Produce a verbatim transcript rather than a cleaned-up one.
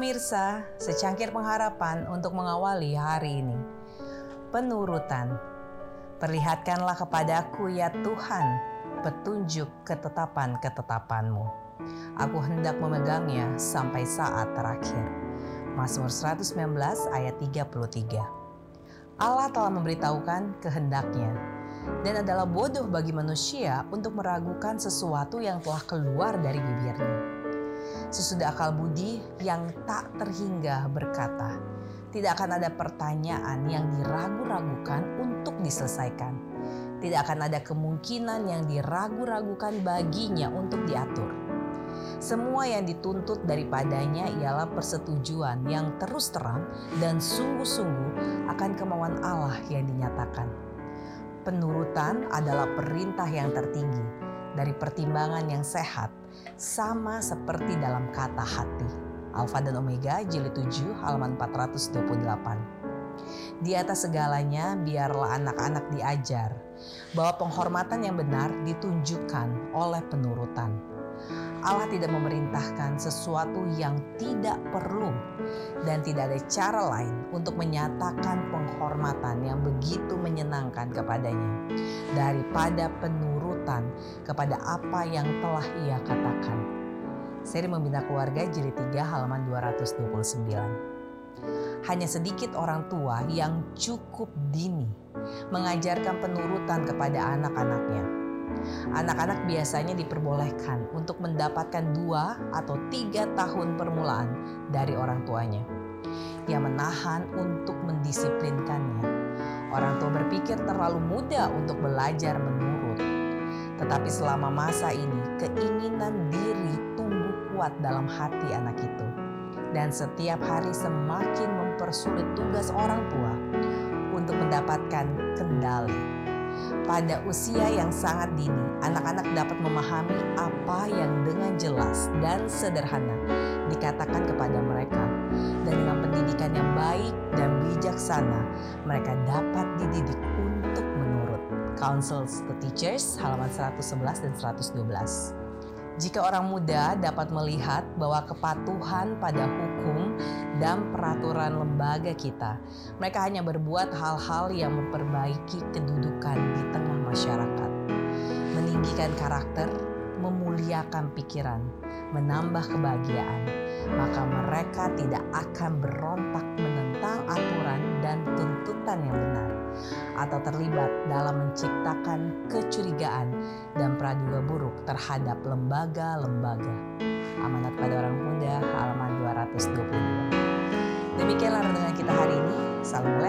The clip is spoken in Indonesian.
Pemirsa, secangkir pengharapan untuk mengawali hari ini. Penurutan. Perlihatkanlah kepadaku ya Tuhan, petunjuk ketetapan-ketetapan-Mu. Aku hendak memegangnya sampai saat terakhir. Mazmur seratus sembilan belas ayat tiga puluh tiga. Allah telah memberitahukan kehendaknya, dan adalah bodoh bagi manusia untuk meragukan sesuatu yang telah keluar dari bibirnya. Sesudah akal budi yang tak terhingga berkata, tidak akan ada pertanyaan yang diragu-ragukan untuk diselesaikan. Tidak akan ada kemungkinan yang diragu-ragukan baginya untuk diatur. Semua yang dituntut daripadanya ialah persetujuan yang terus terang dan sungguh-sungguh akan kemauan Allah yang dinyatakan. Penurutan adalah perintah yang tertinggi dari pertimbangan yang sehat, sama seperti dalam kata hati. Alfa dan Omega, jilid tujuh, halaman empat ratus dua puluh delapan. Di atas segalanya, biarlah anak-anak diajar bahwa penghormatan yang benar ditunjukkan oleh penurutan. Allah tidak memerintahkan sesuatu yang tidak perlu, dan tidak ada cara lain untuk menyatakan penghormatan yang begitu menyenangkan kepadanya daripada penurutan kepada apa yang telah ia katakan. Seri Membina Keluarga jilid tiga halaman dua ratus dua puluh sembilan. Hanya sedikit orang tua yang cukup dini mengajarkan penurutan kepada anak-anaknya. Anak-anak biasanya diperbolehkan untuk mendapatkan dua atau tiga tahun permulaan dari orang tuanya yang menahan untuk mendisiplinkannya. Orang tua berpikir terlalu muda untuk belajar menurut. Tetapi selama masa ini, keinginan diri tumbuh kuat dalam hati anak itu. Dan setiap hari semakin mempersulit tugas orang tua untuk mendapatkan kendali. Pada usia yang sangat dini, anak-anak dapat memahami apa yang dengan jelas dan sederhana dikatakan kepada mereka. Dan dengan pendidikan yang baik dan bijaksana, mereka dapat dididik untuk menurut. Counsels to Teachers, halaman seratus sebelas dan seratus dua belas. Jika orang muda dapat melihat bahwa kepatuhan pada hukum dan peraturan lembaga kita, mereka hanya berbuat hal-hal yang memperbaiki kedudukan di tengah masyarakat, meninggikan karakter, memuliakan pikiran, menambah kebahagiaan, maka mereka tidak akan berontak menentang aturan dan tuntutan yang benar, atau terlibat dalam menciptakan kecurigaan dan praduga buruk terhadap lembaga-lembaga. Amanat pada Orang Muda, halaman dua ratus dua puluh dua. Demikianlah renungan kita hari ini. Salam.